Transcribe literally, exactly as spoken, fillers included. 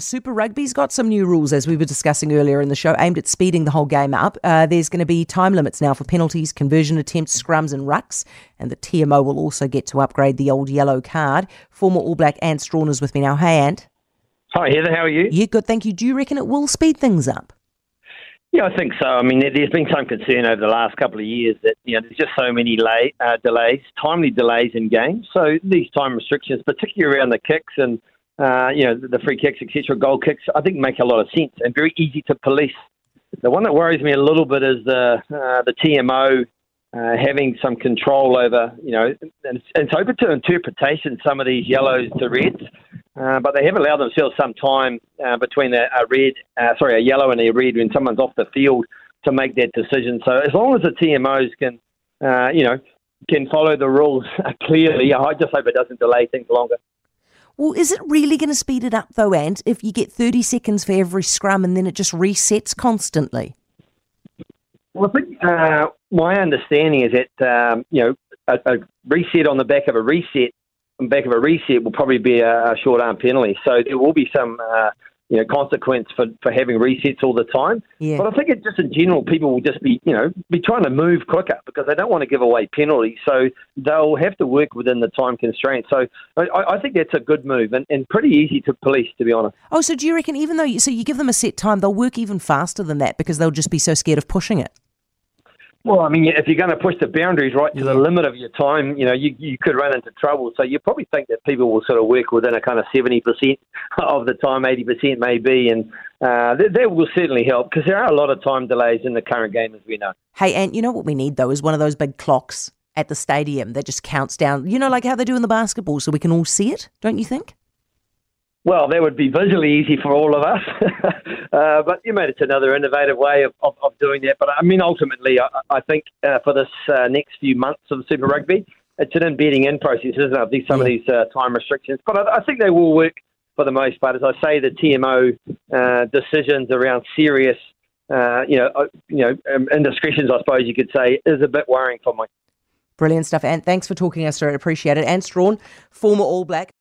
Super Rugby's got some new rules, as we were discussing earlier in the show, aimed at speeding the whole game up. Uh, there's going to be time limits now for penalties, conversion attempts, scrums and rucks, and the T M O will also get to upgrade the old yellow card. Former All Black Ant Strawn is with me now. Hey, Ant. Hi, Heather. How are you? Yeah, good, thank you. Do you reckon it will speed things up? Yeah, I think so. I mean, there's been some concern over the last couple of years that, you know, there's just so many lay, uh, delays, timely delays in games. So these time restrictions, particularly around the kicks and, uh, you know, the free kicks, et cetera, goal kicks, I think make a lot of sense and very easy to police. The one that worries me a little bit is the uh, the T M O uh, having some control over, you know, and it's open to interpretation, some of these yellows to reds. Uh, but they have allowed themselves some time uh, between a, a red, uh, sorry, a yellow and a red when someone's off the field to make that decision. So as long as the T M Os can, uh, you know, can follow the rules clearly, I just hope it doesn't delay things longer. Well, is it really going to speed it up though, Ant, if you get thirty seconds for every scrum and then it just resets constantly? Well, I think uh, my understanding is that, um, you know, a, a reset on the back of a reset back of a reset will probably be a, a short arm penalty. So there will be some uh, you know, consequence for, for having resets all the time. Yeah. But I think it just in general, people will just be, you know, be trying to move quicker because they don't want to give away penalties. So they'll have to work within the time constraint. So I, I think that's a good move and, and pretty easy to police, to be honest. Oh, so do you reckon even though you, so you give them a set time, they'll work even faster than that because they'll just be so scared of pushing it? Well, I mean, if you're going to push the boundaries right to the limit of your time, you know, you, you could run into trouble. So you probably think that people will sort of work within a kind of seventy percent of the time, eighty percent maybe, and uh, that, that will certainly help because there are a lot of time delays in the current game, as we know. Hey, Ant, you know what we need, though, is one of those big clocks at the stadium that just counts down, you know, like how they do in the basketball, so we can all see it, don't you think? Well, that would be visually easy for all of us, uh, but you know, it's another innovative way of, of, of doing that. But I mean, ultimately, I, I think uh, for this uh, next few months of Super Rugby, it's an embedding in process, isn't it? These, some of these uh, time restrictions, but I, I think they will work for the most part. As I say, the T M O uh, decisions around serious, uh, you know, uh, you know, um, indiscretions, I suppose you could say, is a bit worrying for me. Brilliant stuff, Ant. Thanks for talking us through. I appreciate it. Ant Strawn, former All Black.